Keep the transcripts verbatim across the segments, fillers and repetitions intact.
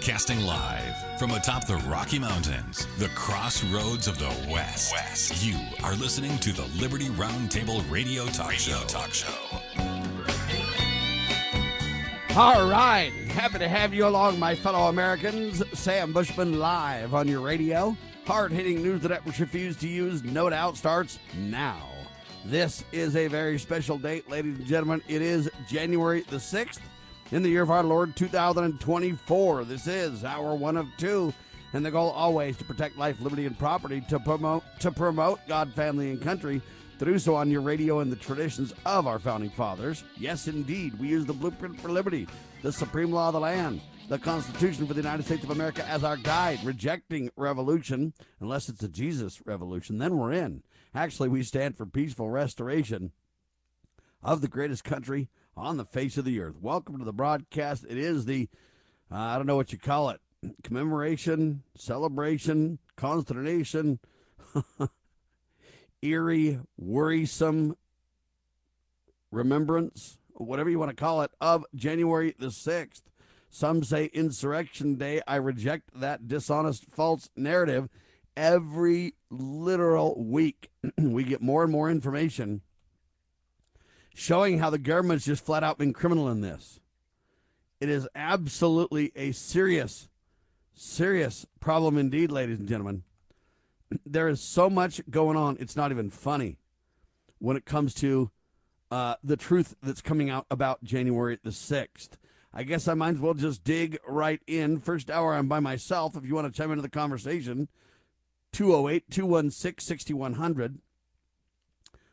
Broadcasting live from atop the Rocky Mountains, the crossroads of the West. West. You are listening to the Liberty Roundtable Radio Talk radio Show. Talk Show. All right. Happy to have you along, my fellow Americans. Sam Bushman live on your radio. Hard-hitting news the networks refuse to use, no doubt, starts now. This is a very special date, ladies and gentlemen. It is January the sixth. In the year of our Lord, two thousand twenty-four, this is hour one of two, and the goal always to protect life, liberty, and property, to promote to promote God, family, and country, to do so on your radio and the traditions of our founding fathers. Yes, indeed, we use the blueprint for liberty, the supreme law of the land, the Constitution for the United States of America as our guide, rejecting revolution, unless it's a Jesus revolution, then we're in. Actually, we stand for peaceful restoration of the greatest country on the face of the earth. Welcome to the broadcast. It is the, uh, I don't know what you call it, commemoration, celebration, consternation, eerie, worrisome remembrance, whatever you want to call it, of January the sixth. Some say Insurrection Day. I reject that dishonest, false narrative. Every literal week, we get more and more information showing how the government's just flat out been criminal in this. It is absolutely a serious, serious problem indeed, ladies and gentlemen. There is so much going on, it's not even funny when it comes to uh, the truth that's coming out about January the sixth. I guess I might as well just dig right in. First hour, I'm by myself. If you want to chime into the conversation, two oh eight, two one six, six one zero zero.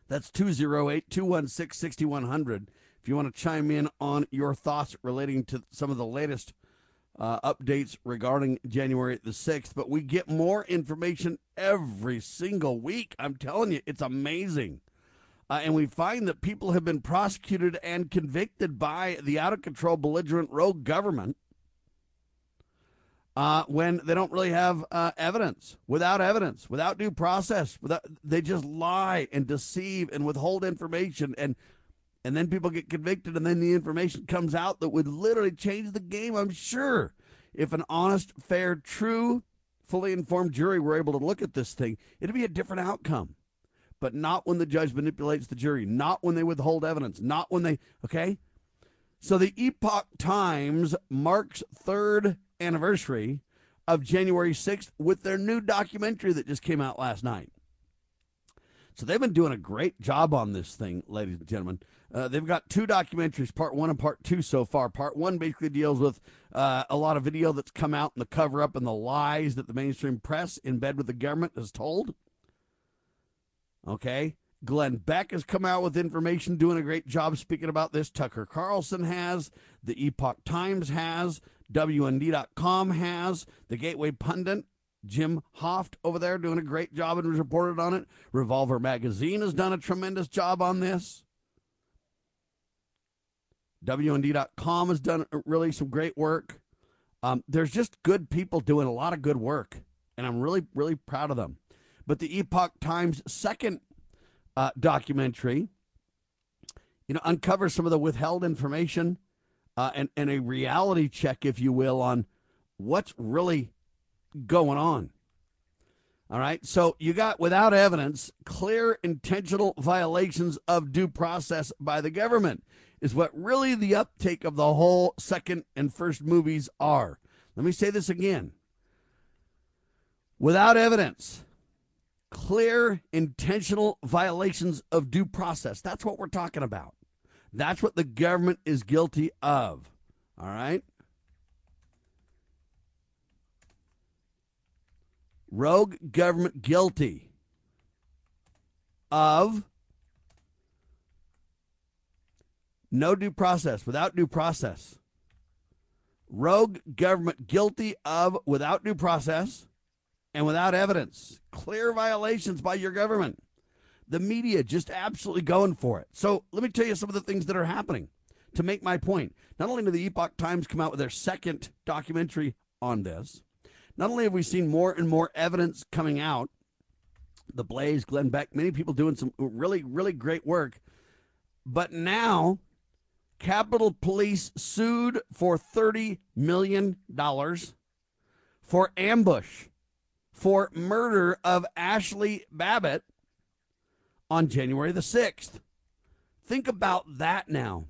That's two oh eight, two one six, six one zero zero if you want to chime in on your thoughts relating to some of the latest uh, updates regarding January the sixth. But we get more information every single week. I'm telling you, it's amazing. Uh, and we find that people have been prosecuted and convicted by the out-of-control, belligerent, rogue government uh, when they don't really have uh, evidence, without evidence, without due process. Without, they just lie and deceive and withhold information, and and then people get convicted, and then the information comes out that would literally change the game, I'm sure, if an honest, fair, true, fully informed jury were able to look at this thing. It'd be a different outcome. But not when the judge manipulates the jury, not when they withhold evidence, not when they, okay? So the Epoch Times marks third anniversary of January sixth with their new documentary that just came out last night. So they've been doing a great job on this thing, ladies and gentlemen. Uh, they've got two documentaries, part one and part two so far. Part one basically deals with uh, a lot of video that's come out and the cover-up and the lies that the mainstream press in bed with the government has told. Okay, Glenn Beck has come out with information, doing a great job speaking about this. Tucker Carlson has, the Epoch Times has, W N D dot com has, the Gateway Pundit, Jim Hoft over there doing a great job and was reported on it. Revolver Magazine has done a tremendous job on this. W N D dot com has done really some great work. Um, there's just good people doing a lot of good work, and I'm really, really proud of them. But the Epoch Times' second uh, documentary, you know, uncovers some of the withheld information uh, and, and a reality check, if you will, on what's really going on. All right. So you got, without evidence, clear intentional violations of due process by the government is what really the uptake of the whole second and first movies are. Let me say this again. Without evidence, clear, intentional violations of due process. That's what we're talking about. That's what the government is guilty of. All right? Rogue government guilty of no due process, without due process. Rogue government guilty of without due process. And without evidence, clear violations by your government. The media just absolutely going for it. So let me tell you some of the things that are happening to make my point. Not only did the Epoch Times come out with their second documentary on this, not only have we seen more and more evidence coming out, The Blaze, Glenn Beck, many people doing some really, really great work, but now Capitol Police sued for thirty million dollars for ambush, for murder of Ashli Babbitt on January the sixth. Think about that now.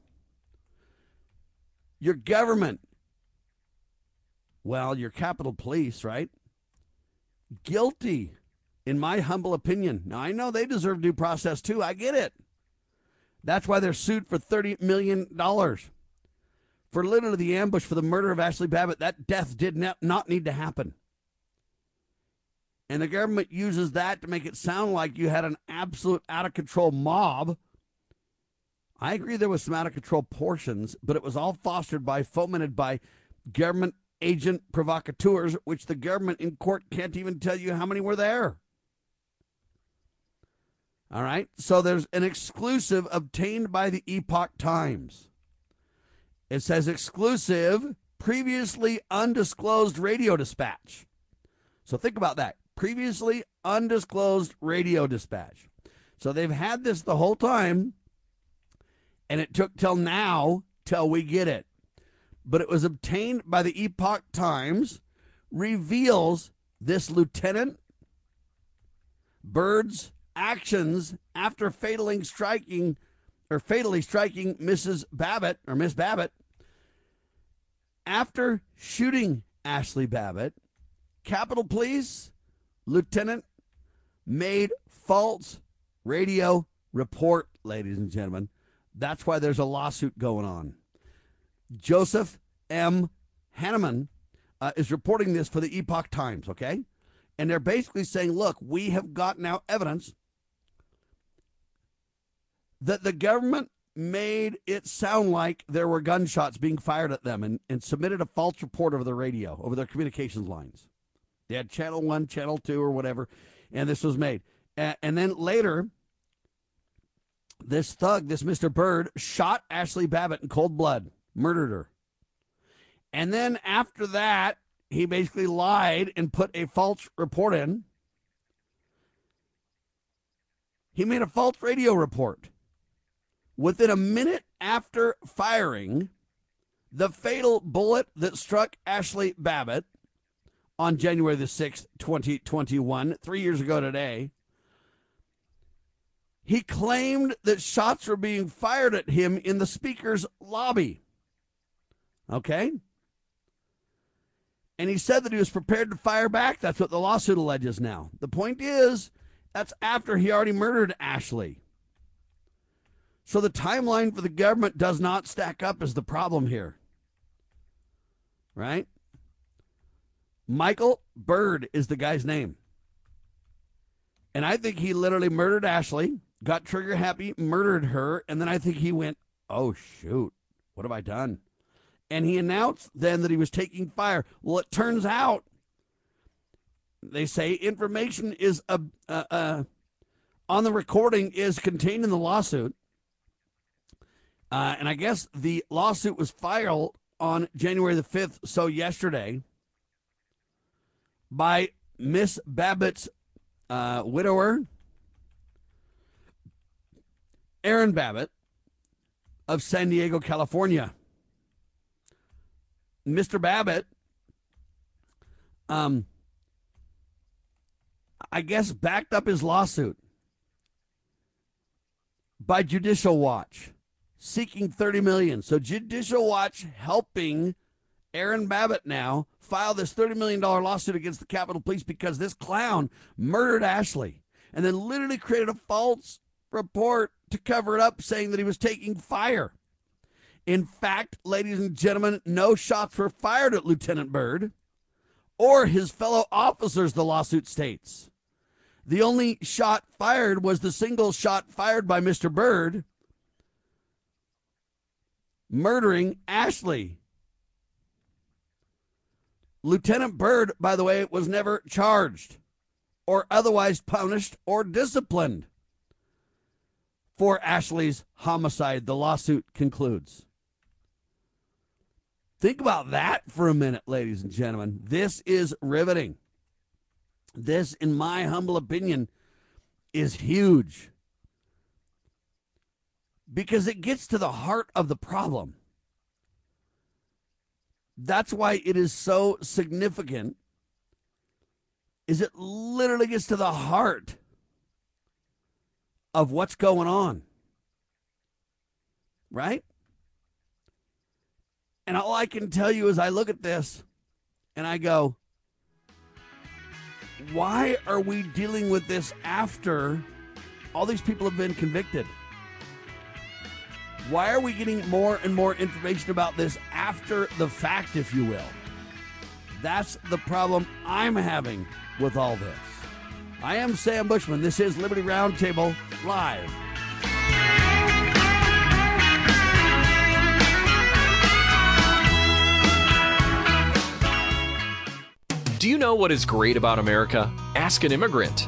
Your government, well, your Capitol Police, right? Guilty, in my humble opinion. Now, I know they deserve due process, too. I get it. That's why they're sued for thirty million dollars for literally the ambush for the murder of Ashli Babbitt. That death did not, not need to happen. And the government uses that to make it sound like you had an absolute out-of-control mob. I agree there was some out-of-control portions, but it was all fostered by, fomented by government agent provocateurs, which the government in court can't even tell you how many were there. All right, so there's an exclusive obtained by the Epoch Times. It says exclusive, previously undisclosed radio dispatch. So think about that. Previously undisclosed radio dispatch. So they've had this the whole time, and it took till now till we get it. But it was obtained by the Epoch Times, reveals this Lieutenant Byrd's actions after fatally striking or fatally striking Missus Babbitt or Miss Babbitt after shooting Ashli Babbitt. Capitol Police Lieutenant made false radio report, ladies and gentlemen. That's why there's a lawsuit going on. Joseph M. Hanneman uh, is reporting this for the Epoch Times, okay? And they're basically saying, look, we have got now evidence that the government made it sound like there were gunshots being fired at them and, and submitted a false report over the radio, over their communications lines. They had Channel one, Channel two, or whatever, and this was made. And, and then later, this thug, this Mister Byrd, shot Ashli Babbitt in cold blood. Murdered her. And then after that, he basically lied and put a false report in. He made a false radio report. Within a minute after firing the fatal bullet that struck Ashli Babbitt on January the sixth, twenty twenty-one, three years ago today, he claimed that shots were being fired at him in the speaker's lobby. Okay? And he said that he was prepared to fire back. That's what the lawsuit alleges now. The point is, that's after he already murdered Ashli. So the timeline for the government does not stack up is the problem here. Right? Michael Byrd is the guy's name. And I think he literally murdered Ashli, got trigger happy, murdered her, and then I think he went, oh, shoot, what have I done? And he announced then that he was taking fire. Well, it turns out, they say information is uh, uh, uh, on the recording is contained in the lawsuit. Uh, and I guess the lawsuit was filed on January the fifth, so yesterday, by Miss Babbitt's uh, widower, Aaron Babbitt of San Diego, California. Mister Babbitt, um, I guess, backed up his lawsuit by Judicial Watch, seeking thirty million dollars. So Judicial Watch helping Aaron Babbitt now file this thirty million dollars lawsuit against the Capitol Police because this clown murdered Ashli and then literally created a false report to cover it up, saying that he was taking fire. In fact, ladies and gentlemen, no shots were fired at Lieutenant Byrd or his fellow officers, the lawsuit states. The only shot fired was the single shot fired by Mister Byrd, murdering Ashli. Lieutenant Byrd, by the way, was never charged or otherwise punished or disciplined for Ashli's homicide, the lawsuit concludes. Think about that for a minute, ladies and gentlemen. This is riveting. This, in my humble opinion, is huge. Because it gets to the heart of the problem. That's why it is so significant is it literally gets to the heart of what's going on, right? And all I can tell you is I look at this and I go, why are we dealing with this after all these people have been convicted? Why are we getting more and more information about this after the fact, if you will? That's the problem I'm having with all this. I am Sam Bushman. This is Liberty Roundtable Live. Do you know what is great about America? Ask an Immigrant.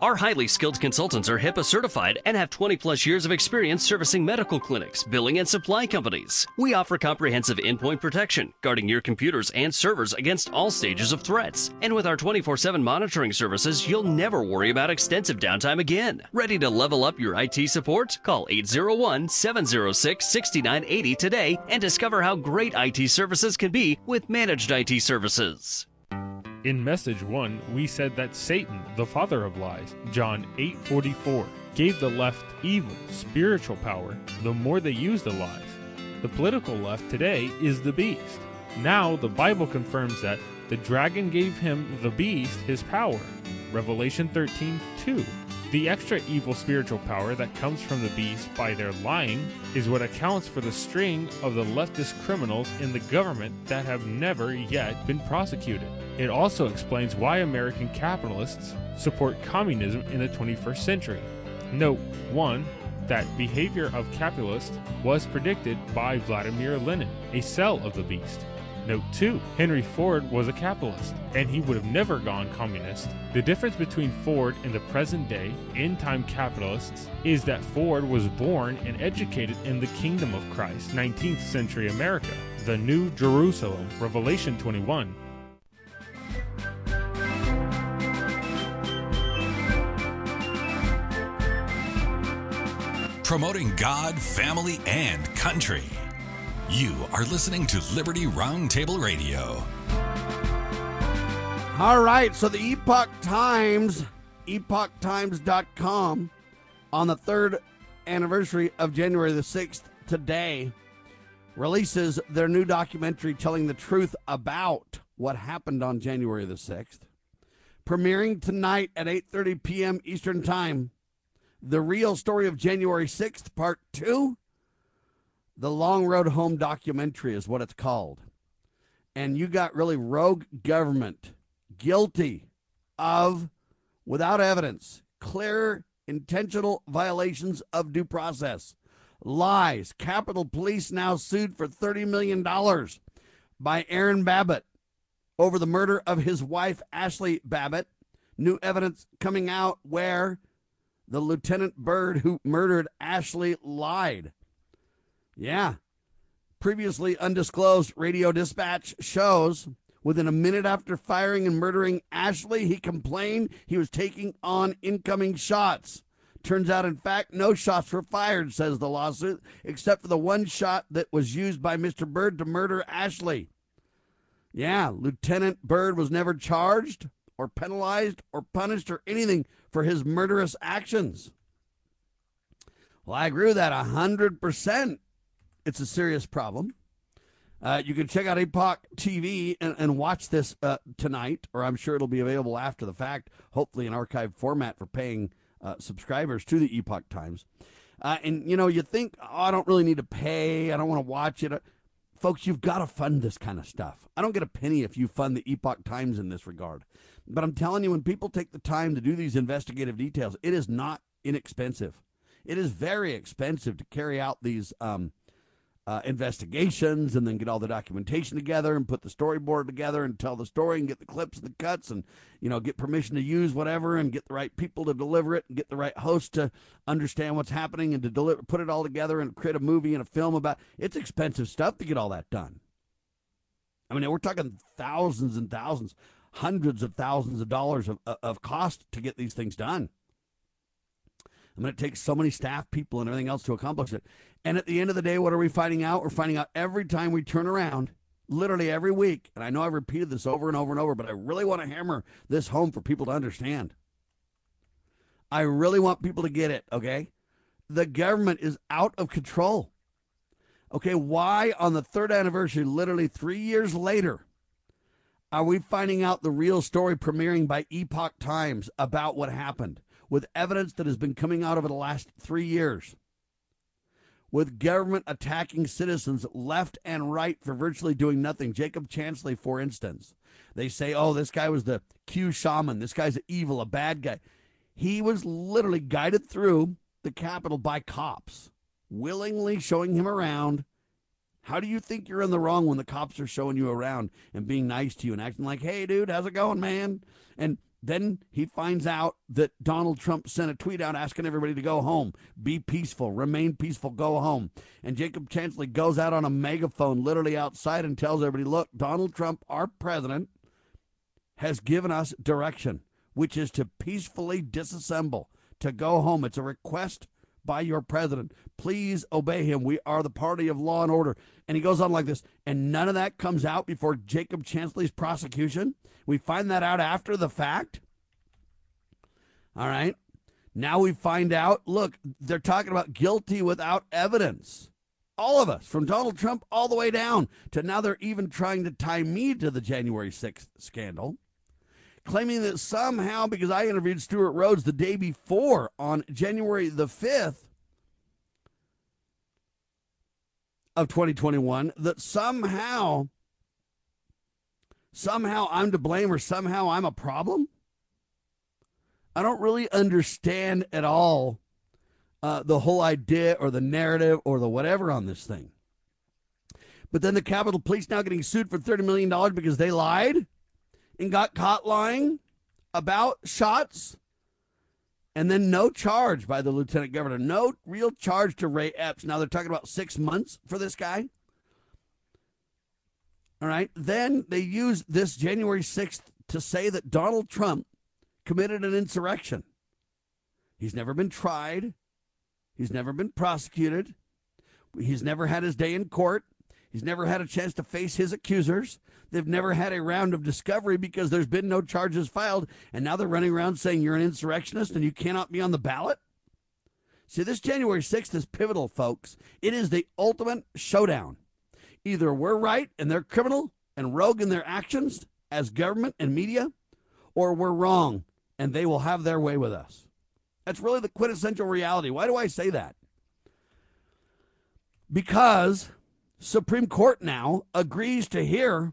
Our highly skilled consultants are HIPAA certified and have twenty plus years of experience servicing medical clinics, billing, and supply companies. We offer comprehensive endpoint protection, guarding your computers and servers against all stages of threats. And with our twenty-four seven monitoring services, you'll never worry about extensive downtime again. Ready to level up your I T support? Call eight zero one, seven zero six, six nine eight zero today and discover how great I T services can be with Managed I T Services. In message one, we said that Satan, the father of lies, John eight forty-four, gave the left evil, spiritual power the more they use the lies. The political left today is the beast. Now the Bible confirms that the dragon gave him, the beast, his power. Revelation thirteen two. The extra evil spiritual power that comes from the beast by their lying is what accounts for the string of the leftist criminals in the government that have never yet been prosecuted. It also explains why American capitalists support communism in the twenty-first century. Note one, that behavior of capitalists was predicted by Vladimir Lenin, a cell of the beast. Note two, Henry Ford was a capitalist, and he would have never gone communist. The difference between Ford and the present day end-time capitalists is that Ford was born and educated in the Kingdom of Christ, nineteenth century America, the New Jerusalem, Revelation twenty-one. Promoting God, family, and country. You are listening to Liberty Roundtable Radio. All right, so the Epoch Times, epoch times dot com, on the third anniversary of January the sixth today, releases their new documentary telling the truth about what happened on January the sixth. Premiering tonight at eight thirty p.m. Eastern Time, The Real Story of January sixth, Part two, The Long Road Home documentary is what it's called. And you got really rogue government, guilty of, without evidence, clear, intentional violations of due process, lies. Capitol Police now sued for thirty million dollars by Aaron Babbitt over the murder of his wife, Ashli Babbitt. New evidence coming out where the Lieutenant Byrd who murdered Ashli lied. Yeah. Previously undisclosed radio dispatch shows within a minute after firing and murdering Ashli, he complained he was taking on incoming shots. Turns out, in fact, no shots were fired, says the lawsuit, except for the one shot that was used by Mister Byrd to murder Ashli. Yeah, Lieutenant Byrd was never charged or penalized or punished or anything for his murderous actions. Well, I agree with that one hundred percent. It's a serious problem. Uh, you can check out Epoch T V and, and watch this uh, tonight, or I'm sure it'll be available after the fact, hopefully in archived format for paying uh, subscribers to the Epoch Times. Uh, and, you know, you think, oh, I don't really need to pay. I don't want to watch it. Folks, you've got to fund this kind of stuff. I don't get a penny if you fund the Epoch Times in this regard. But I'm telling you, when people take the time to do these investigative details, it is not inexpensive. It is very expensive to carry out these um, uh, investigations and then get all the documentation together and put the storyboard together and tell the story and get the clips and the cuts and, you know, get permission to use whatever and get the right people to deliver it and get the right host to understand what's happening and to deliver, put it all together and create a movie and a film about It's expensive stuff to get all that done. I mean, we're talking thousands and thousands, hundreds of thousands of dollars of, of cost to get these things done. I mean, it takes so many staff people and everything else to accomplish it. And at the end of the day, what are we finding out? We're finding out every time we turn around, literally every week. And I know I've repeated this over and over and over, but I really want to hammer this home for people to understand. I really want people to get it, okay? The government is out of control. Okay, why on the third anniversary, literally three years later, are we finding out the real story premiering by Epoch Times about what happened? With evidence that has been coming out over the last three years, with government attacking citizens left and right for virtually doing nothing. Jacob Chansley, for instance, they say, oh, this guy was the Q shaman. This guy's evil, a bad guy. He was literally guided through the Capitol by cops, willingly showing him around. How do you think you're in the wrong when the cops are showing you around and being nice to you and acting like, hey, dude, how's it going, man? And then he finds out that Donald Trump sent a tweet out asking everybody to go home, be peaceful, remain peaceful, go home. And Jacob Chansley goes out on a megaphone literally outside and tells everybody, look, Donald Trump, our president, has given us direction, which is to peacefully disassemble, to go home. It's a request by your president. Please obey him. We are the party of law and order. And he goes on like this. And none of that comes out before Jacob Chansley's prosecution. We find that out after the fact. All right. Now we find out, look, they're talking about guilty without evidence. All of us, from Donald Trump all the way down to now they're even trying to tie me to the January sixth scandal, claiming that somehow, because I interviewed Stuart Rhodes the day before on January the fifth of twenty twenty-one, that somehow, somehow I'm to blame or somehow I'm a problem. I don't really understand at all uh, the whole idea or the narrative or the whatever on this thing. But then the Capitol Police now getting sued for thirty million dollars because they lied and got caught lying about shots, and then no charge by the lieutenant governor, no real charge to Ray Epps. Now they're talking about six months for this guy. All right. Then they use this January sixth to say that Donald Trump committed an insurrection. He's never been tried. He's never been prosecuted. He's never had his day in court. He's never had a chance to face his accusers. They've never had a round of discovery because there's been no charges filed. And now they're running around saying you're an insurrectionist and you cannot be on the ballot. See, this January sixth is pivotal, folks. It is the ultimate showdown. Either we're right and they're criminal and rogue in their actions as government and media, or we're wrong and they will have their way with us. That's really the quintessential reality. Why do I say that? Because Supreme Court now agrees to hear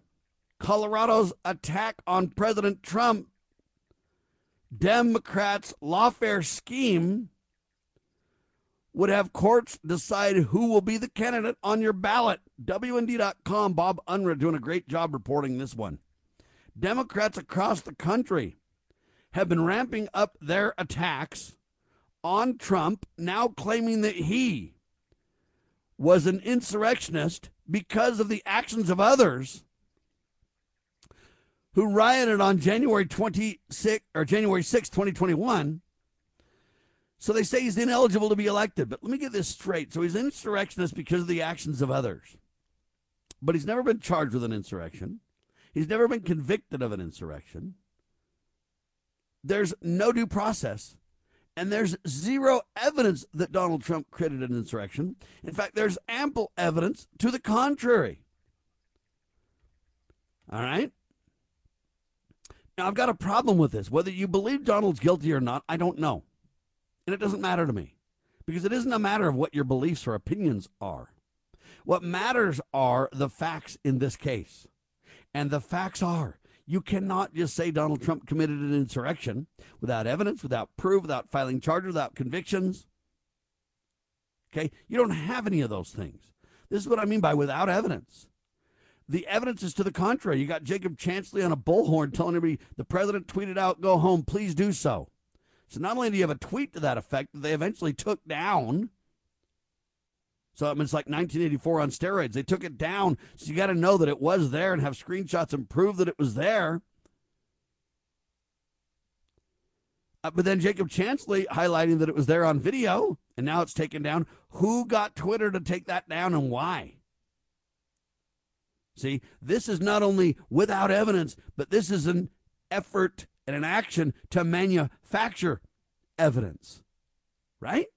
Colorado's attack on President Trump, Democrats' lawfare scheme would have courts decide who will be the candidate on your ballot. W N D dot com, Bob Unruh doing a great job reporting this one. Democrats across the country have been ramping up their attacks on Trump, now claiming that he was an insurrectionist because of the actions of others who rioted on January twenty-sixth or January sixth, twenty twenty-one. So they say he's ineligible to be elected, but let me get this straight. So he's an insurrectionist because of the actions of others, but he's never been charged with an insurrection. He's never been convicted of an insurrection. There's no due process. And there's zero evidence that Donald Trump created an insurrection. In fact, there's ample evidence to the contrary. All right? Now, I've got a problem with this. Whether you believe Donald's guilty or not, I don't know. And it doesn't matter to me because it isn't a matter of what your beliefs or opinions are. What matters are the facts in this case. And the facts are, you cannot just say Donald Trump committed an insurrection without evidence, without proof, without filing charges, without convictions. Okay? You don't have any of those things. This is what I mean by without evidence. The evidence is to the contrary. You got Jacob Chansley on a bullhorn telling everybody the president tweeted out, go home, please do so. So not only do you have a tweet to that effect that they eventually took down, so I mean, it's like nineteen eighty-four on steroids. They took it down, so you got to know that it was there and have screenshots and prove that it was there. Uh, but then Jacob Chansley highlighting that it was there on video, and now it's taken down. Who got Twitter to take that down and why? See, this is not only without evidence, but this is an effort and an action to manufacture evidence, right?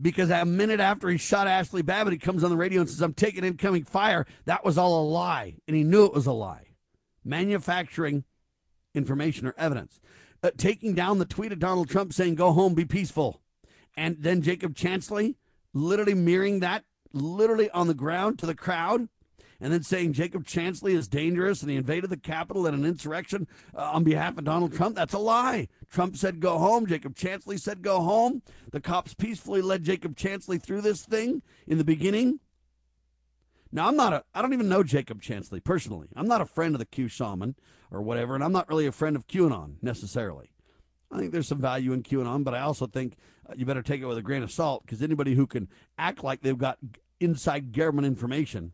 Because a minute after he shot Ashli Babbitt, he comes on the radio and says, I'm taking incoming fire. That was all a lie, and he knew it was a lie. Manufacturing information or evidence. Uh, taking down the tweet of Donald Trump saying, go home, be peaceful. And then Jacob Chansley literally mirroring that, literally on the ground to the crowd, and then saying Jacob Chansley is dangerous and he invaded the Capitol in an insurrection uh, on behalf of Donald Trump. That's a lie. Trump said go home. Jacob Chansley said go home. The cops peacefully led Jacob Chansley through this thing in the beginning. Now, I'm not a, I don't even know Jacob Chansley personally. I'm not a friend of the Q shaman or whatever, and I'm not really a friend of QAnon necessarily. I think there's some value in QAnon, but I also think uh, you better take it with a grain of salt, because anybody who can act like they've got inside government information,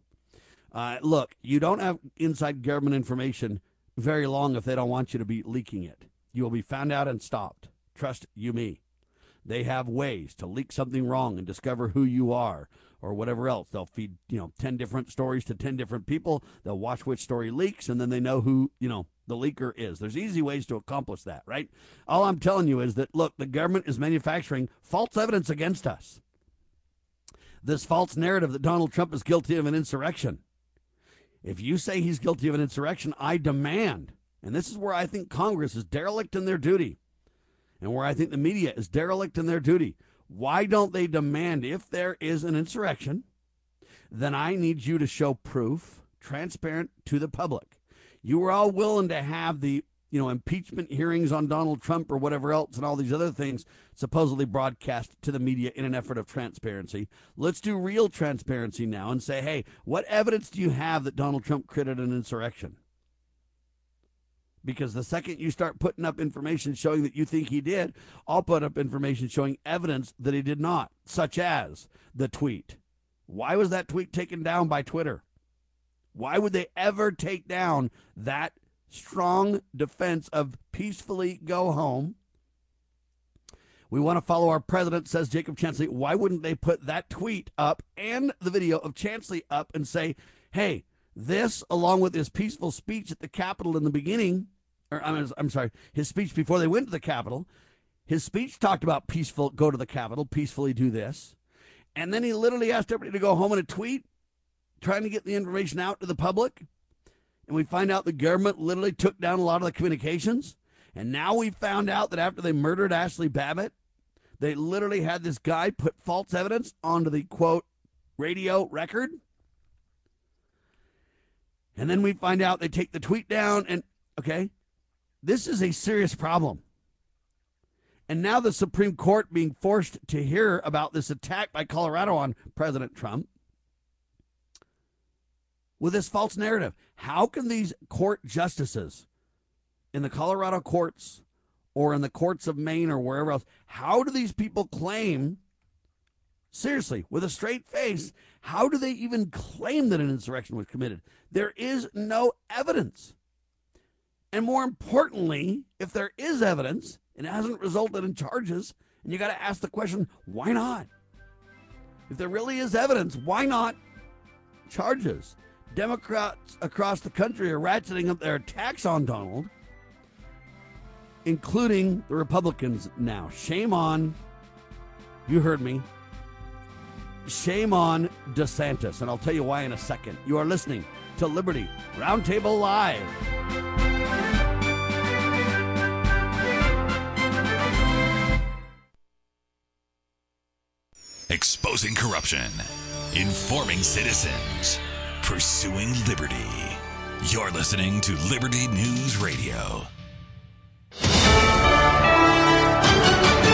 uh, look, you don't have inside government information very long if they don't want you to be leaking it. You will be found out and stopped. Trust you me. They have ways to leak something wrong and discover who you are or whatever else. They'll feed, you know, ten different stories to ten different people. They'll watch which story leaks, and then they know who, you know, the leaker is. There's easy ways to accomplish that, right? All I'm telling you is that, look, the government is manufacturing false evidence against us. This false narrative that Donald Trump is guilty of an insurrection. If you say he's guilty of an insurrection, I demand, and this is where I think Congress is derelict in their duty, and where I think the media is derelict in their duty. Why don't they demand, if there is an insurrection, then I need you to show proof, transparent to the public. You were all willing to have the, you know, impeachment hearings on Donald Trump or whatever else and all these other things supposedly broadcast to the media in an effort of transparency. Let's do real transparency now and say, hey, what evidence do you have that Donald Trump created an insurrection? Because the second you start putting up information showing that you think he did, I'll put up information showing evidence that he did not, such as the tweet. Why was that tweet taken down by Twitter? Why would they ever take down that strong defense of peacefully go home? We want to follow our president, says Jacob Chansley. Why wouldn't they put that tweet up and the video of Chansley up and say, hey, this, along with his peaceful speech at the Capitol in the beginning, or I'm, I'm sorry, his speech before they went to the Capitol, his speech talked about peaceful, go to the Capitol, peacefully do this. And then he literally asked everybody to go home in a tweet, trying to get the information out to the public, and we find out the government literally took down a lot of the communications. And now we found out that after they murdered Ashli Babbitt, they literally had this guy put false evidence onto the, quote, radio record. And then we find out they take the tweet down, and, okay, this is a serious problem. And now the Supreme Court being forced to hear about this attack by Colorado on President Trump, with this false narrative. How can these court justices in the Colorado courts or in the courts of Maine or wherever else, how do these people claim, seriously, with a straight face, how do they even claim that an insurrection was committed? There is no evidence. And more importantly, if there is evidence and it hasn't resulted in charges, and you got to ask the question, why not? If there really is evidence, why not charges? Democrats across the country are ratcheting up their attacks on Donald, including the Republicans now. Shame on, you heard me, shame on DeSantis. And I'll tell you why in a second. You are listening to Liberty Roundtable Live. Exposing corruption, informing citizens, pursuing liberty. You're listening to Liberty News Radio.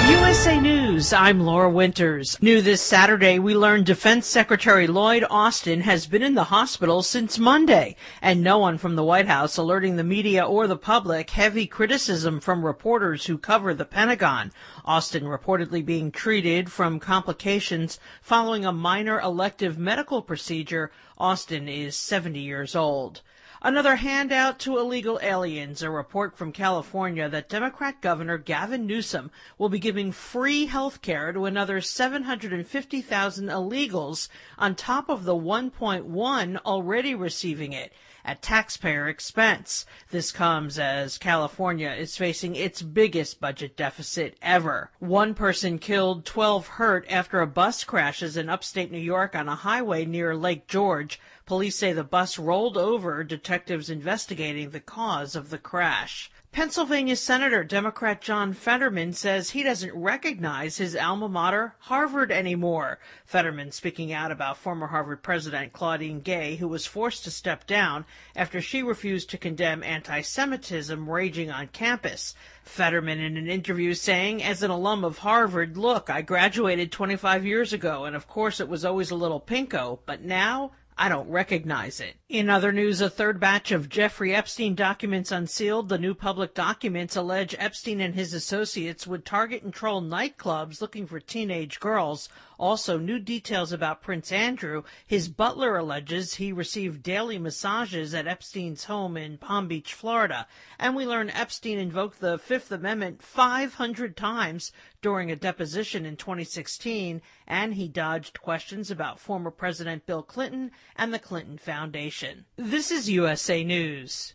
U S A U S A News, I'm Laura Winters. New this Saturday, we learned Defense Secretary Lloyd Austin has been in the hospital since Monday, and no one from the White House alerting the media or the public. Heavy criticism from reporters who cover the Pentagon. Austin reportedly being treated from complications following a minor elective medical procedure. Austin is seventy years old. Another handout to illegal aliens, a report from California that Democrat Governor Gavin Newsom will be giving free health care to another seven hundred fifty thousand illegals on top of the one point one already receiving it at taxpayer expense. This comes as California is facing its biggest budget deficit ever. One person killed, twelve hurt after a bus crashes in upstate New York on a highway near Lake George. Police say the bus rolled over, detectives investigating the cause of the crash. Pennsylvania Senator Democrat John Fetterman says he doesn't recognize his alma mater, Harvard, anymore. Fetterman speaking out about former Harvard president Claudine Gay, who was forced to step down after she refused to condemn anti-Semitism raging on campus. Fetterman in an interview saying, as an alum of Harvard, look, I graduated twenty-five years ago, and of course it was always a little pinko, but now I don't recognize it. In other news, a third batch of Jeffrey Epstein documents unsealed. The new public documents allege Epstein and his associates would target and troll nightclubs looking for teenage girls. Also, new details about Prince Andrew. His butler alleges he received daily massages at Epstein's home in Palm Beach, Florida. And we learn Epstein invoked the Fifth Amendment five hundred times during a deposition in twenty sixteen, and he dodged questions about former President Bill Clinton and the Clinton Foundation. This is U S A News.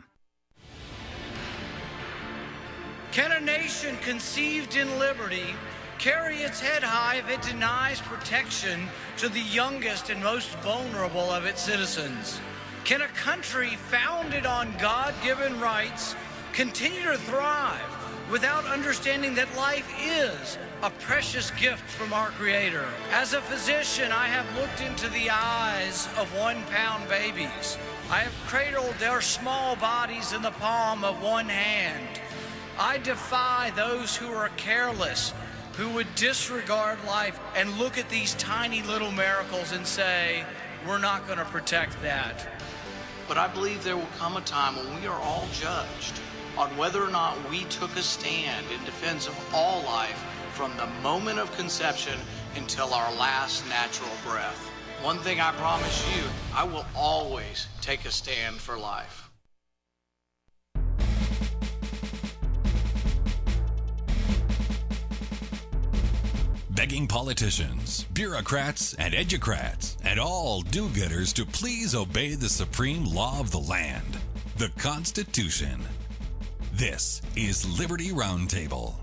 Can a nation conceived in liberty carry its head high if it denies protection to the youngest and most vulnerable of its citizens? Can a country founded on God-given rights continue to thrive without understanding that life is a precious gift from our Creator? As a physician, I have looked into the eyes of one-pound babies. I have cradled their small bodies in the palm of one hand. I defy those who are careless, who would disregard life and look at these tiny little miracles and say, we're not going to protect that. But I believe there will come a time when we are all judged on whether or not we took a stand in defense of all life from the moment of conception until our last natural breath. One thing I promise you, I will always take a stand for life. begging politicians, bureaucrats, and educrats, and all do-getters to please obey the supreme law of the land, the Constitution. This is Liberty Roundtable.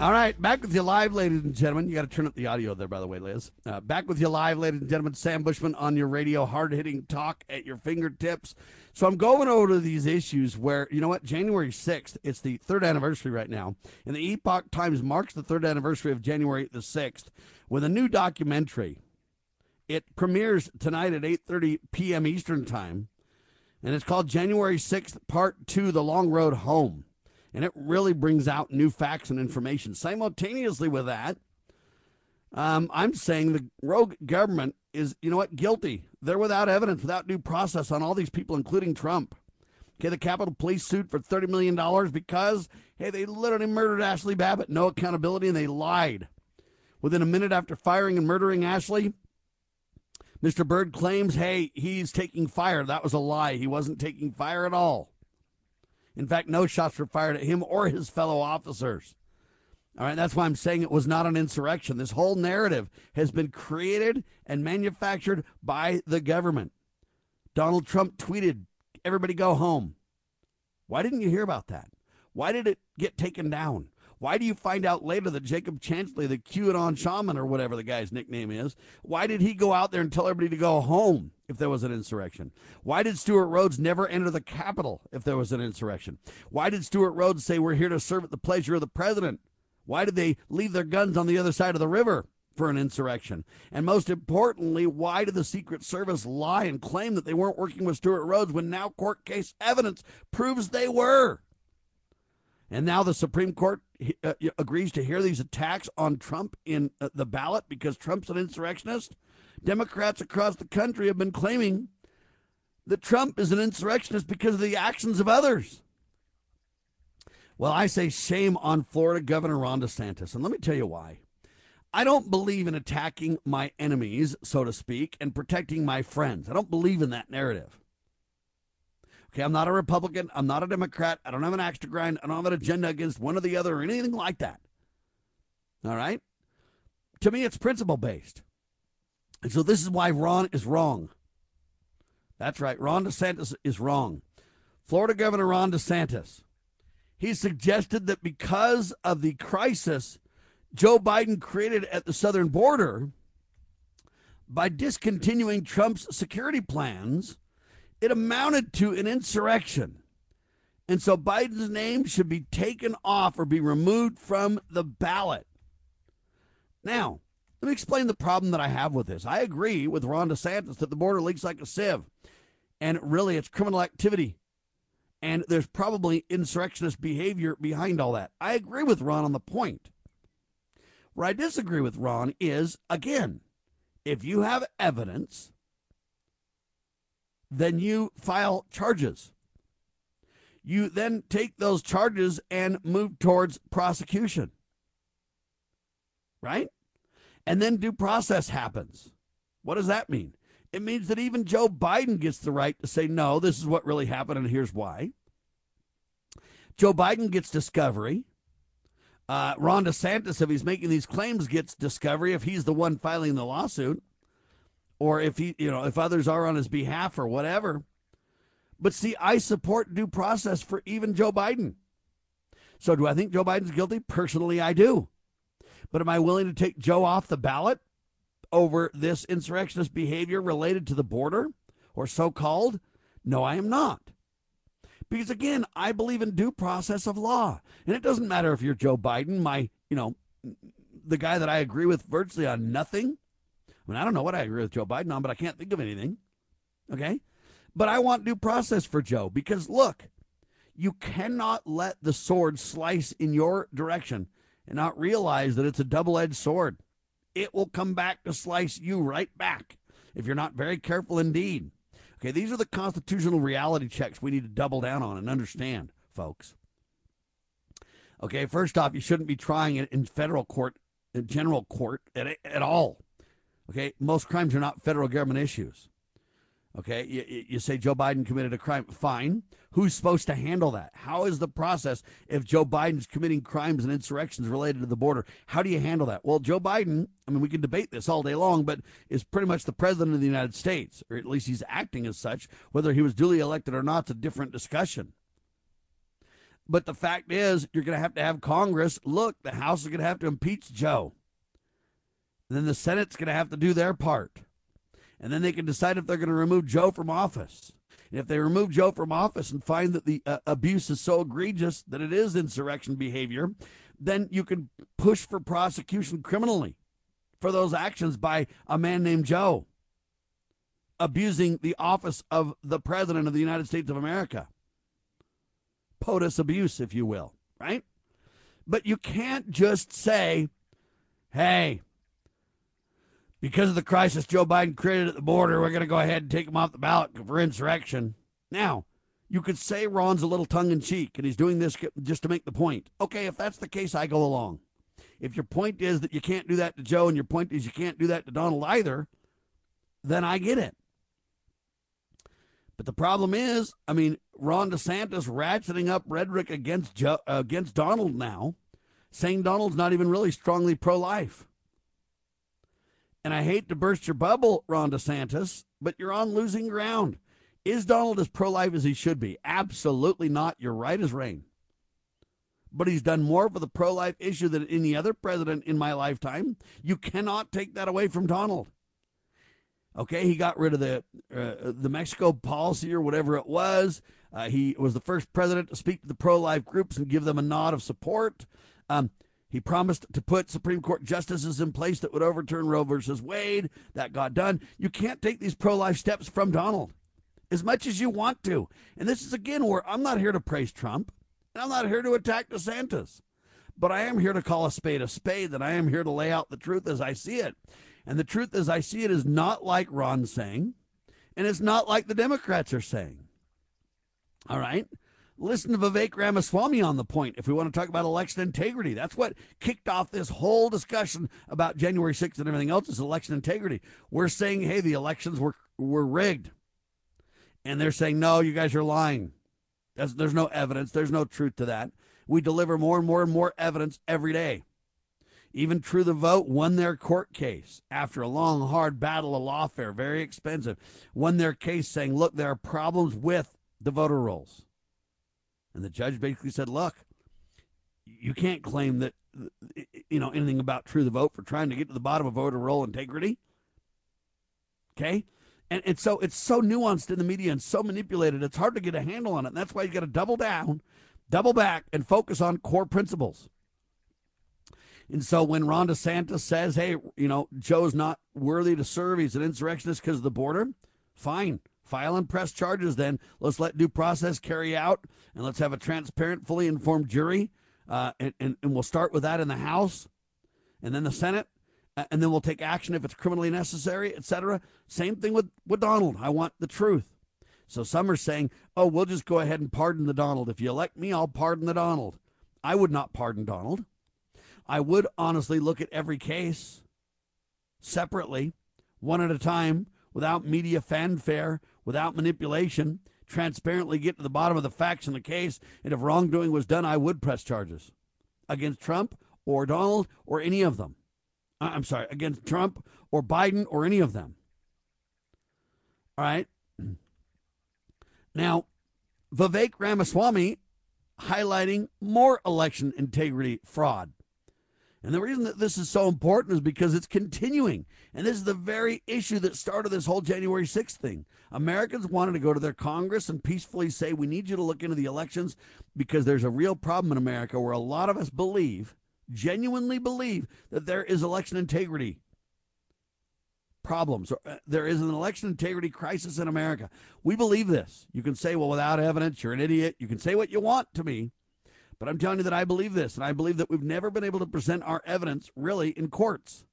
All right, back with you live, ladies and gentlemen. You got to turn up the audio there, by the way, Liz. Uh, back with you live, ladies and gentlemen. Sam Bushman on your radio, hard-hitting talk at your fingertips. So I'm going over to these issues where, you know what, January sixth, it's the third anniversary right now, and the Epoch Times marks the third anniversary of January the sixth with a new documentary. It premieres tonight at eight thirty p.m. Eastern Time, and it's called January sixth, Part two, The Long Road Home. And it really brings out new facts and information. Simultaneously with that, um, I'm saying the rogue government is, you know what, guilty. They're without evidence, without due process on all these people, including Trump. Okay, the Capitol Police sued for thirty million dollars because, hey, they literally murdered Ashli Babbitt, no accountability, and they lied. Within a minute after firing and murdering Ashli, Mister Byrd claims, hey, he's taking fire. That was a lie. He wasn't taking fire at all. In fact, no shots were fired at him or his fellow officers. All right, that's why I'm saying it was not an insurrection. This whole narrative has been created and manufactured by the government. Donald Trump tweeted, everybody go home. Why didn't you hear about that? Why did it get taken down? Why do you find out later that Jacob Chansley, the QAnon shaman or whatever the guy's nickname is, why did he go out there and tell everybody to go home if there was an insurrection? Why did Stuart Rhodes never enter the Capitol if there was an insurrection? Why did Stuart Rhodes say we're here to serve at the pleasure of the president? Why did they leave their guns on the other side of the river for an insurrection? And most importantly, why did the Secret Service lie and claim that they weren't working with Stuart Rhodes when now court case evidence proves they were? And now the Supreme Court uh, agrees to hear these attacks on Trump in uh, the ballot because Trump's an insurrectionist. Democrats across the country have been claiming that Trump is an insurrectionist because of the actions of others. Well, I say shame on Florida Governor Ron DeSantis, and let me tell you why. I don't believe in attacking my enemies, so to speak, and protecting my friends. I don't believe in that narrative. Okay, I'm not a Republican. I'm not a Democrat. I don't have an axe to grind. I don't have an agenda against one or the other or anything like that. All right? To me, it's principle-based. And so this is why Ron is wrong. That's right. Ron DeSantis is wrong. Florida Governor Ron DeSantis, he suggested that because of the crisis Joe Biden created at the southern border by discontinuing Trump's security plans, it amounted to an insurrection. And so Biden's name should be taken off or be removed from the ballot. Now, let me explain the problem that I have with this. I agree with Ron DeSantis that the border leaks like a sieve, and really it's criminal activity, and there's probably insurrectionist behavior behind all that. I agree with Ron on the point. Where I disagree with Ron is, again, if you have evidence, then you file charges. You then take those charges and move towards prosecution, right? And then due process happens. What does that mean? It means that even Joe Biden gets the right to say, no, this is what really happened, and here's why. Joe Biden gets discovery. Uh, Ron DeSantis, if he's making these claims, gets discovery if he's the one filing the lawsuit or if he, you know, if others are on his behalf or whatever. But see, I support due process for even Joe Biden. So do I think Joe Biden's guilty? Personally, I do. But am I willing to take Joe off the ballot over this insurrectionist behavior related to the border or so-called? No, I am not. Because, again, I believe in due process of law. And it doesn't matter if you're Joe Biden, my, you know, the guy that I agree with virtually on nothing. I mean, I don't know what I agree with Joe Biden on, but I can't think of anything. Okay? But I want due process for Joe because, look, you cannot let the sword slice in your direction and not realize that it's a double-edged sword. It will come back to slice you right back if you're not very careful indeed. Okay, these are the constitutional reality checks we need to double down on and understand, folks. Okay, first off, you shouldn't be trying it in federal court, in general court, at, at all. Okay, most crimes are not federal government issues. Okay, you, you say Joe Biden committed a crime. Fine. Who's supposed to handle that? How is the process if Joe Biden's committing crimes and insurrections related to the border? How do you handle that? Well, Joe Biden, I mean, we can debate this all day long, but is pretty much the president of the United States, or at least he's acting as such. Whether he was duly elected or not, it's a different discussion. But the fact is, you're going to have to have Congress. Look, the House is going to have to impeach Joe. And then the Senate's going to have to do their part. And then they can decide if they're going to remove Joe from office. And if they remove Joe from office and find that the uh, abuse is so egregious that it is insurrection behavior, then you can push for prosecution criminally for those actions by a man named Joe abusing the office of the President of the United States of America. POTUS abuse, if you will, right? But you can't just say, hey, because of the crisis Joe Biden created at the border, we're going to go ahead and take him off the ballot for insurrection. Now, you could say Ron's a little tongue-in-cheek, and he's doing this just to make the point. Okay, if that's the case, I go along. If your point is that you can't do that to Joe and your point is you can't do that to Donald either, then I get it. But the problem is, I mean, Ron DeSantis ratcheting up rhetoric against, Joe, uh, against Donald now, saying Donald's not even really strongly pro-life. And I hate to burst your bubble, Ron DeSantis, but you're on losing ground. Is Donald as pro-life as he should be? Absolutely not. You're right as rain. But he's done more for the pro-life issue than any other president in my lifetime. You cannot take that away from Donald. Okay, he got rid of the uh, the Mexico policy or whatever it was. Uh, he was the first president to speak to the pro-life groups and give them a nod of support. Um He promised to put Supreme Court justices in place that would overturn Roe versus Wade. That got done. You can't take these pro-life steps from Donald as much as you want to. And this is, again, where I'm not here to praise Trump, and I'm not here to attack DeSantis. But I am here to call a spade a spade, and I am here to lay out the truth as I see it. And the truth as I see it is not like Ron's saying, and it's not like the Democrats are saying. All right? Listen to Vivek Ramaswamy on the point if we want to talk about election integrity. That's what kicked off this whole discussion about January sixth and everything else is election integrity. We're saying, hey, the elections were were rigged. And they're saying, no, you guys are lying. That's, there's no evidence. There's no truth to that. We deliver more and more and more evidence every day. Even True the Vote won their court case after a long, hard battle of lawfare, very expensive, won their case saying, look, there are problems with the voter rolls. And the judge basically said, look, you can't claim that, you know, anything about True the Vote for trying to get to the bottom of voter roll integrity. Okay? And, and so it's so nuanced in the media and so manipulated, it's hard to get a handle on it. And that's why you got to double down, double back, and focus on core principles. And so when Ron DeSantis says, hey, you know, Joe's not worthy to serve, he's an insurrectionist because of the border, fine. File and press charges then. Let's let due process carry out, and let's have a transparent, fully informed jury, uh, and, and, and we'll start with that in the House, and then the Senate, and then we'll take action if it's criminally necessary, et cetera. Same thing with, with Donald. I want the truth. So some are saying, oh, we'll just go ahead and pardon the Donald. If you elect me, I'll pardon the Donald. I would not pardon Donald. I would honestly look at every case separately, one at a time, without media fanfare, without manipulation, transparently get to the bottom of the facts in the case, and if wrongdoing was done, I would press charges against Trump or Donald or any of them. I'm sorry, against Trump or Biden or any of them. All right? Now, Vivek Ramaswamy highlighting more election integrity fraud. And the reason that this is so important is because it's continuing. And this is the very issue that started this whole January sixth thing. Americans wanted to go to their Congress and peacefully say, we need you to look into the elections because there's a real problem in America where a lot of us believe, genuinely believe, that there is election integrity problems. There is an election integrity crisis in America. We believe this. You can say, well, without evidence, you're an idiot. You can say what you want to me. But I'm telling you that I believe this, and I believe that we've never been able to present our evidence, really, in courts.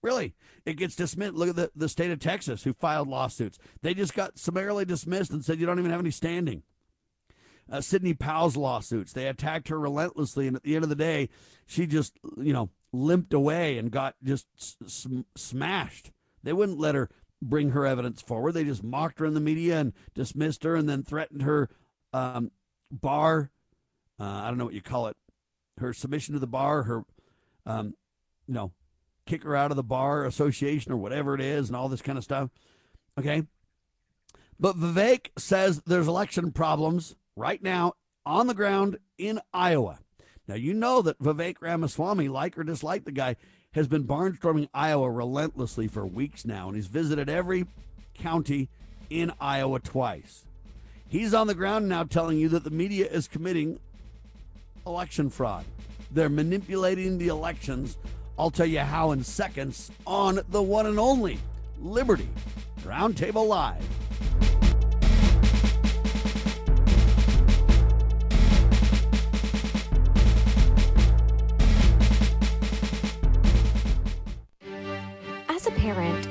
Really. It gets dismissed. Look at the, the state of Texas who filed lawsuits. They just got summarily dismissed and said you don't even have any standing. Uh, Sidney Powell's lawsuits. They attacked her relentlessly, and at the end of the day, she just, you know, limped away and got just sm- smashed. They wouldn't let her bring her evidence forward. They just mocked her in the media and dismissed her and then threatened her um, bar. Uh, I don't know what you call it. Her submission to the bar, her, um, you know, kick her out of the bar association or whatever it is and all this kind of stuff. Okay. But Vivek says there's election problems right now on the ground in Iowa. Now, you know that Vivek Ramaswamy, like or dislike the guy, has been barnstorming Iowa relentlessly for weeks now, and he's visited every county in Iowa twice. He's on the ground now telling you that the media is committing election fraud. They're manipulating the elections. I'll tell you how in seconds on the one and only Liberty Roundtable Live.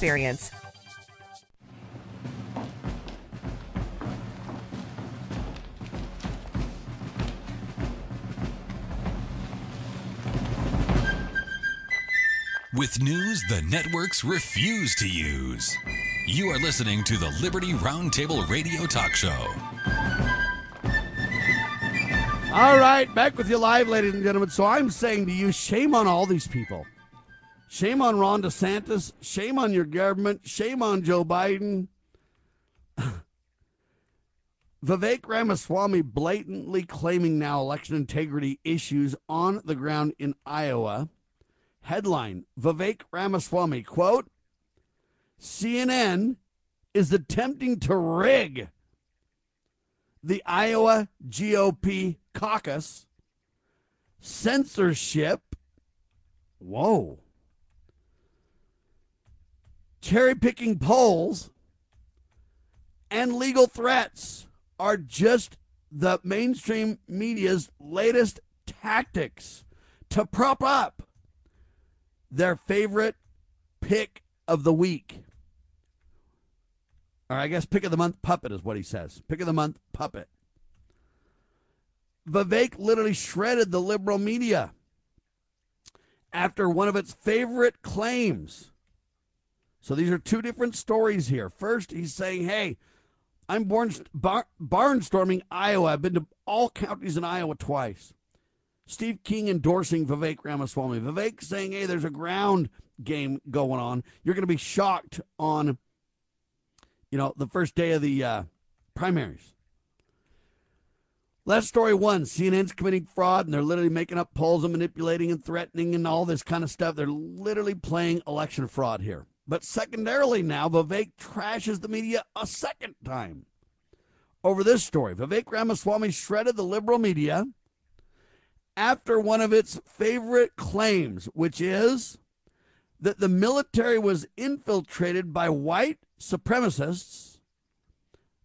experience. With news the networks refuse to use. You are listening to the Liberty Roundtable Radio Talk Show. All right, back with you live, ladies and gentlemen. So I'm saying to you, shame on all these people. Shame on Ron DeSantis. Shame on your government. Shame on Joe Biden. Vivek Ramaswamy blatantly claiming now election integrity issues on the ground in Iowa. Headline, Vivek Ramaswamy, quote, C N N is attempting to rig the Iowa G O P caucus. Censorship. Whoa. Cherry-picking polls and legal threats are just the mainstream media's latest tactics to prop up their favorite pick of the week. Or I guess pick of the month puppet is what he says. Pick of the month puppet. Vivek literally shredded the liberal media after one of its favorite claims. So these are two different stories here. First, he's saying, hey, I'm born, bar, barnstorming Iowa. I've been to all counties in Iowa twice. Steve King endorsing Vivek Ramaswamy. Vivek saying, hey, there's a ground game going on. You're going to be shocked on, you know, the first day of the uh, primaries. That's story one. C N N's committing fraud, and they're literally making up polls and manipulating and threatening and all this kind of stuff. They're literally playing election fraud here. But secondarily now, Vivek trashes the media a second time. over this story. Vivek Ramaswamy shredded the liberal media after one of its favorite claims, which is that the military was infiltrated by white supremacists,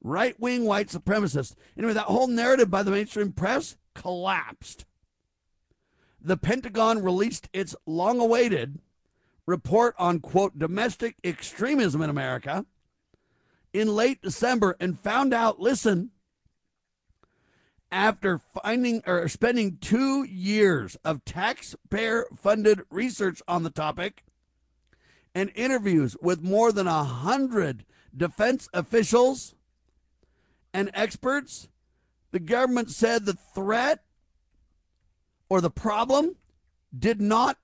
right-wing white supremacists. Anyway, that whole narrative by the mainstream press collapsed. The Pentagon released its long-awaited report on, quote, domestic extremism in America in late December and found out, listen, after finding or spending two years of taxpayer-funded research on the topic and interviews with more than a hundred defense officials and experts, the government said the threat or the problem did not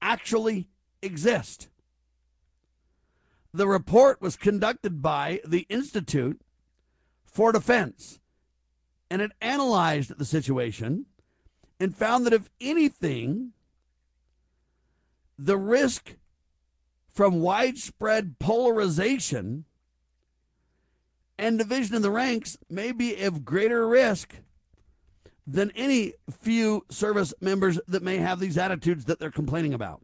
actually exist. The report was conducted by the Institute for Defense, and it analyzed the situation and found that, if anything, the risk from widespread polarization and division in the ranks may be of greater risk than any few service members that may have these attitudes that they're complaining about.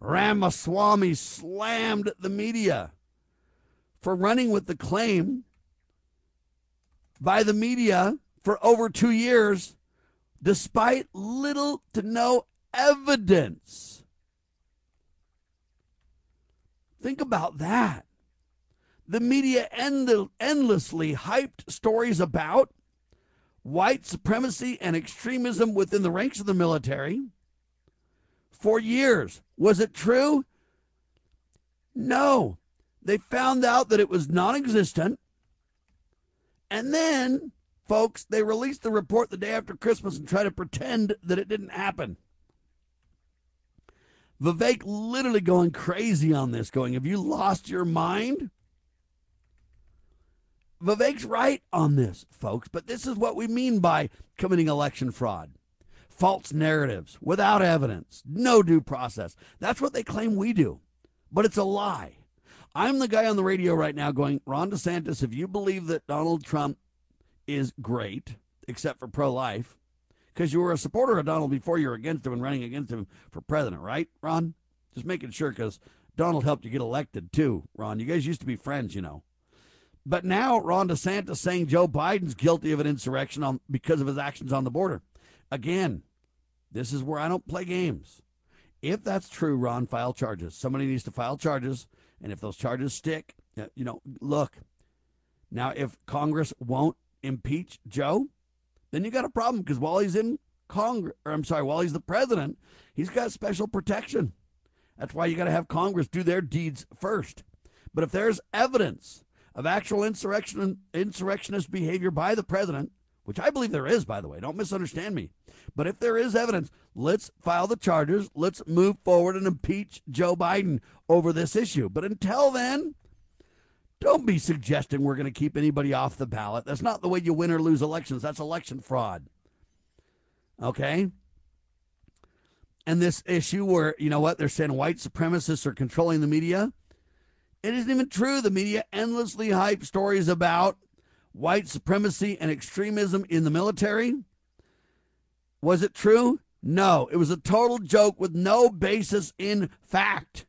Ramaswamy slammed the media for running with the claim by the media for over two years, despite little to no evidence. Think about that. The media end- endlessly hyped stories about white supremacy and extremism within the ranks of the military for years. Was it true? No. They found out that it was non-existent. And then, folks, they released the report the day after Christmas and tried to pretend that it didn't happen. Vivek literally going crazy on this, going, have you lost your mind? Vivek's right on this, folks, but this is what we mean by committing election fraud. False narratives, without evidence, no due process. That's what they claim we do, but it's a lie. I'm the guy on the radio right now going, Ron DeSantis, if you believe that Donald Trump is great, except for pro-life, because you were a supporter of Donald before you were against him and running against him for president, right, Ron? Just making sure, because Donald helped you get elected too, Ron. You guys used to be friends, you know. But now Ron DeSantis saying Joe Biden's guilty of an insurrection on, because of his actions on the border. Again, this is where I don't play games. If that's true, Ron, file charges. Somebody needs to file charges, and if those charges stick, you know, look. Now, if Congress won't impeach Joe, then you got a problem, because while he's in Congress, or I'm sorry, while he's the president, he's got special protection. That's why you got to have Congress do their deeds first. But if there's evidence of actual insurrection, insurrectionist behavior by the president, which I believe there is, by the way. Don't misunderstand me. But if there is evidence, let's file the charges. Let's move forward and impeach Joe Biden over this issue. But until then, don't be suggesting we're going to keep anybody off the ballot. That's not the way you win or lose elections. That's election fraud. Okay? And this issue where, you know what, they're saying white supremacists are controlling the media. It isn't even true. The media endlessly hype stories about white supremacy and extremism in the military. Was it true? No. It was a total joke with no basis in fact.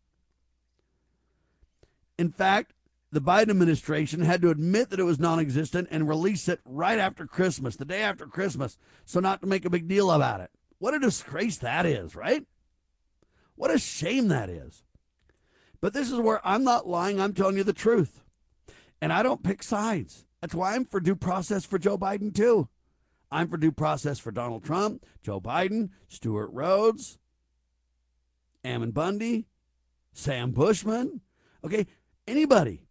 In fact, the Biden administration had to admit that it was non-existent and release it right after Christmas, the day after Christmas, so not to make a big deal about it. What a disgrace that is, right? What a shame that is. But this is where I'm not lying. I'm telling you the truth. And I don't pick sides. That's why I'm for due process for Joe Biden, too. I'm for due process for Donald Trump, Joe Biden, Stuart Rhodes, Ammon Bundy, Sam Bushman. Okay, anybody.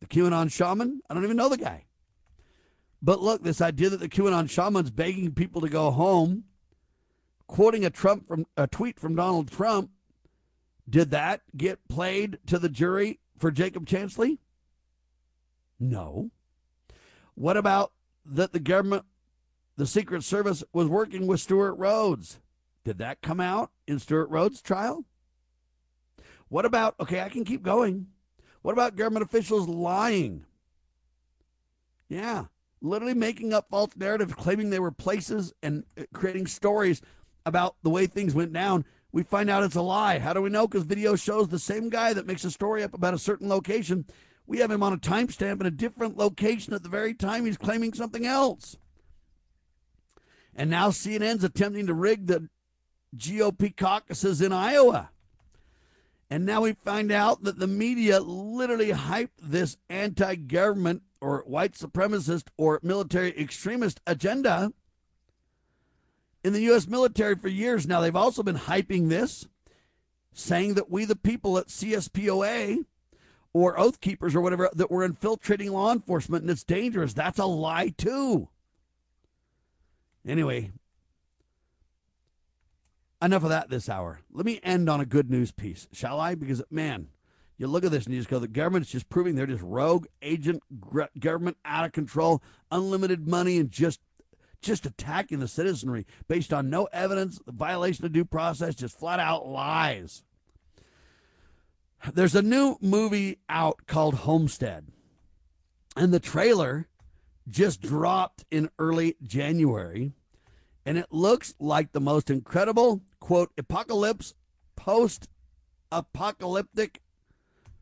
The QAnon shaman, I don't even know the guy. But look, this idea that the QAnon shaman's begging people to go home, quoting a Trump from a tweet from Donald Trump, did that get played to the jury for Jacob Chansley? No. What about that the government, the Secret Service, was working with Stuart Rhodes? Did that come out in Stuart Rhodes' trial? What about, okay, I can keep going. What about government officials lying Yeah, literally making up false narratives, claiming they were places and creating stories about the way things went down. We find out it's a lie. How do we know? Because video shows the same guy that makes a story up about a certain location. We have him on a timestamp in a different location at the very time he's claiming something else. And now C N N's attempting to rig the G O P caucuses in Iowa. And now we find out that the media literally hyped this anti-government or white supremacist or military extremist agenda in the U S military for years now. They've also been hyping this, saying that we the people at C S P O A or Oath Keepers or whatever, that we're infiltrating law enforcement and it's dangerous. That's a lie too. Anyway, enough of that this hour. Let me end on a good news piece, shall I? Because, man, you look at this and you just go, the government's just proving they're just rogue agent government, out of control, unlimited money, and just just attacking the citizenry based on no evidence, the violation of due process, just flat-out lies. There's a new movie out called Homestead, and the trailer just dropped in early January, and it looks like the most incredible, quote, apocalypse, post-apocalyptic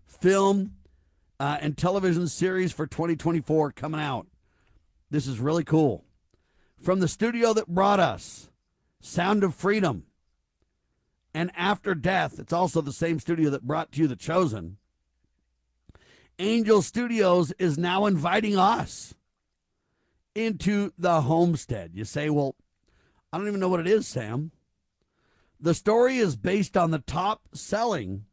film uh, and television series for twenty twenty-four coming out. This is really cool. From the studio that brought us Sound of Freedom and After Death, it's also the same studio that brought to you The Chosen, Angel Studios is now inviting us into the Homestead. You say, well, I don't even know what it is, Sam. The story is based on the top-selling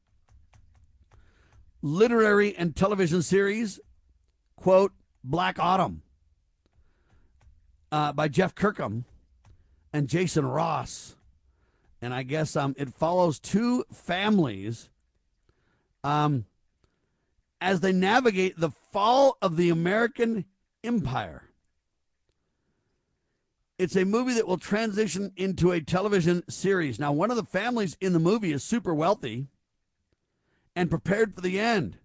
literary and television series, quote, Black Autumn, Uh, by Jeff Kirkham and Jason Ross. And I guess um, it follows two families um, as they navigate the fall of the American empire. It's a movie that will transition into a television series. Now, one of the families in the movie is super wealthy and prepared for the end.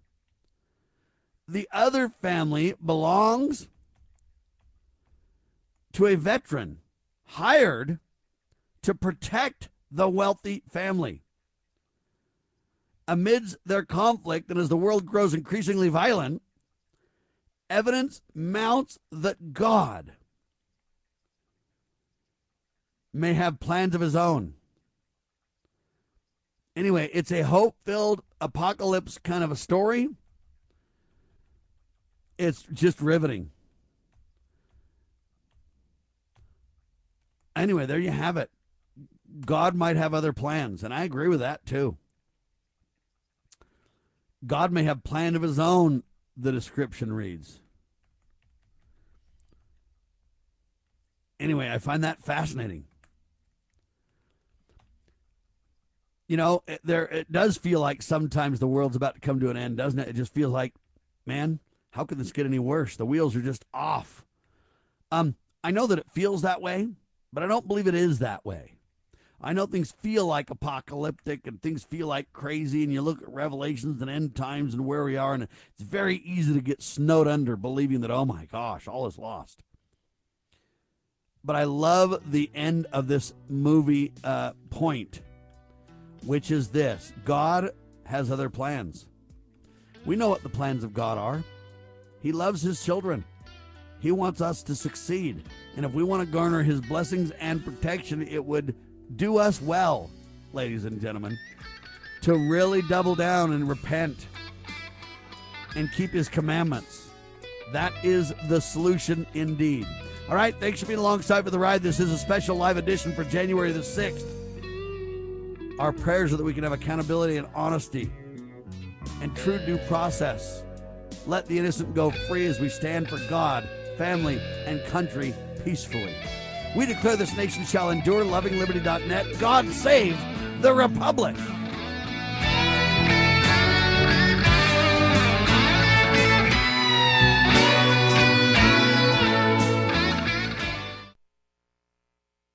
The other family belongs to a veteran hired to protect the wealthy family. Amidst their conflict, and as the world grows increasingly violent, evidence mounts that God may have plans of his own. Anyway, it's a hope-filled apocalypse kind of a story. It's just riveting. Anyway, there you have it. God might have other plans, and I agree with that too. God may have plans of his own, the description reads. Anyway, I find that fascinating. You know, it, there it does feel like sometimes the world's about to come to an end, doesn't it? It just feels like, man, how could this get any worse? The wheels are just off. Um, I know that it feels that way, but I don't believe it is that way. I know things feel like apocalyptic and things feel like crazy, and you look at Revelations and end times and where we are, and it's very easy to get snowed under believing that, oh my gosh, all is lost. But I love the end of this movie uh, point, which is this. God has other plans. We know what the plans of God are. He loves his children. He wants us to succeed. And if we want to garner his blessings and protection, it would do us well, ladies and gentlemen, to really double down and repent and keep his commandments. That is the solution indeed. All right, thanks for being alongside for the ride. This is a special live edition for January the sixth. Our prayers are that we can have accountability and honesty and true due process. Let the innocent go free as we stand for God, family, and country peacefully. We declare this nation shall endure. Loving Liberty dot net. God save the Republic.